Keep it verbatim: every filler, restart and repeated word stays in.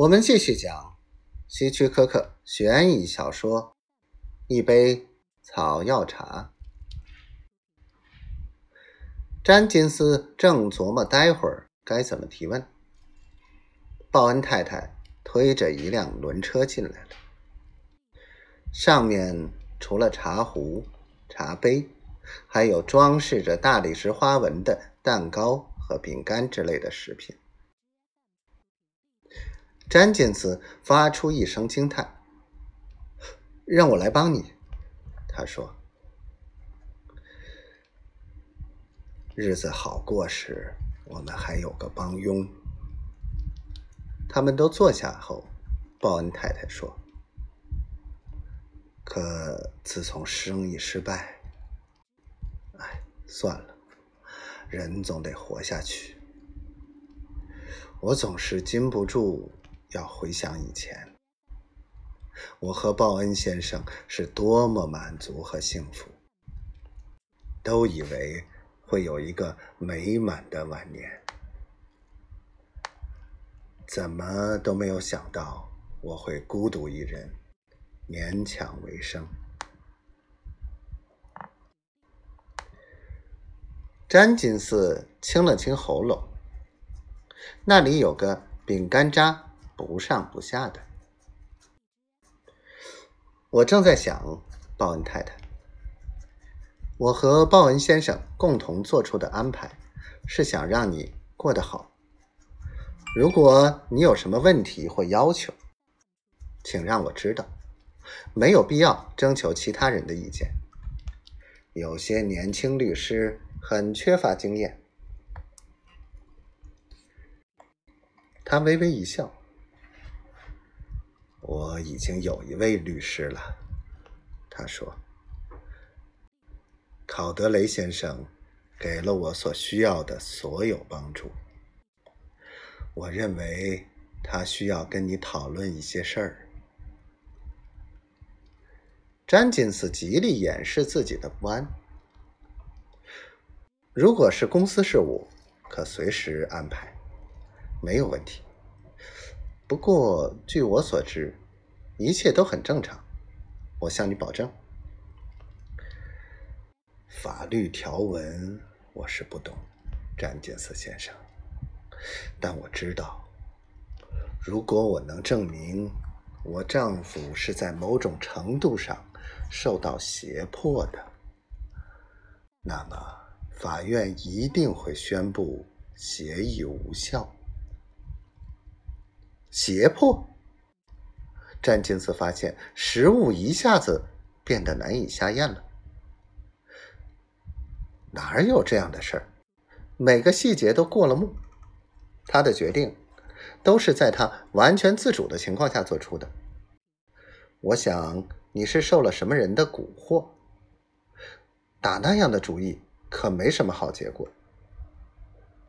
我们继续讲希区柯克悬疑小说《一杯草药茶》。詹金斯正琢磨待会儿该怎么提问，鲍恩太太推着一辆轮车进来了，上面除了茶壶、茶杯，还有装饰着大理石花纹的蛋糕和饼干之类的食品。詹金斯发出一声惊叹，让我来帮你，他说。日子好过时，我们还有个帮佣。他们都坐下后，鲍恩太太说，可自从生意失败，哎，算了，人总得活下去。我总是禁不住要回想以前，我和鲍恩先生是多么满足和幸福，都以为会有一个美满的晚年，怎么都没有想到我会孤独一人，勉强为生。詹金斯清了清喉咙，那里有个饼干渣不上不下的。我正在想，鲍恩太太，我和鲍恩先生共同做出的安排是想让你过得好。如果你有什么问题或要求，请让我知道，没有必要征求其他人的意见。有些年轻律师很缺乏经验。他微微一笑，我已经有一位律师了，他说，考德雷先生给了我所需要的所有帮助。我认为他需要跟你讨论一些事儿。詹金斯极力掩饰自己的不安。如果是公司事务，可随时安排，没有问题。不过据我所知，一切都很正常，我向你保证。法律条文我是不懂，詹金斯先生，但我知道，如果我能证明我丈夫是在某种程度上受到胁迫的，那么法院一定会宣布协议无效。胁迫？詹金斯发现食物一下子变得难以下咽了。哪有这样的事儿？每个细节都过了目，他的决定都是在他完全自主的情况下做出的。我想你是受了什么人的蛊惑，打那样的主意可没什么好结果。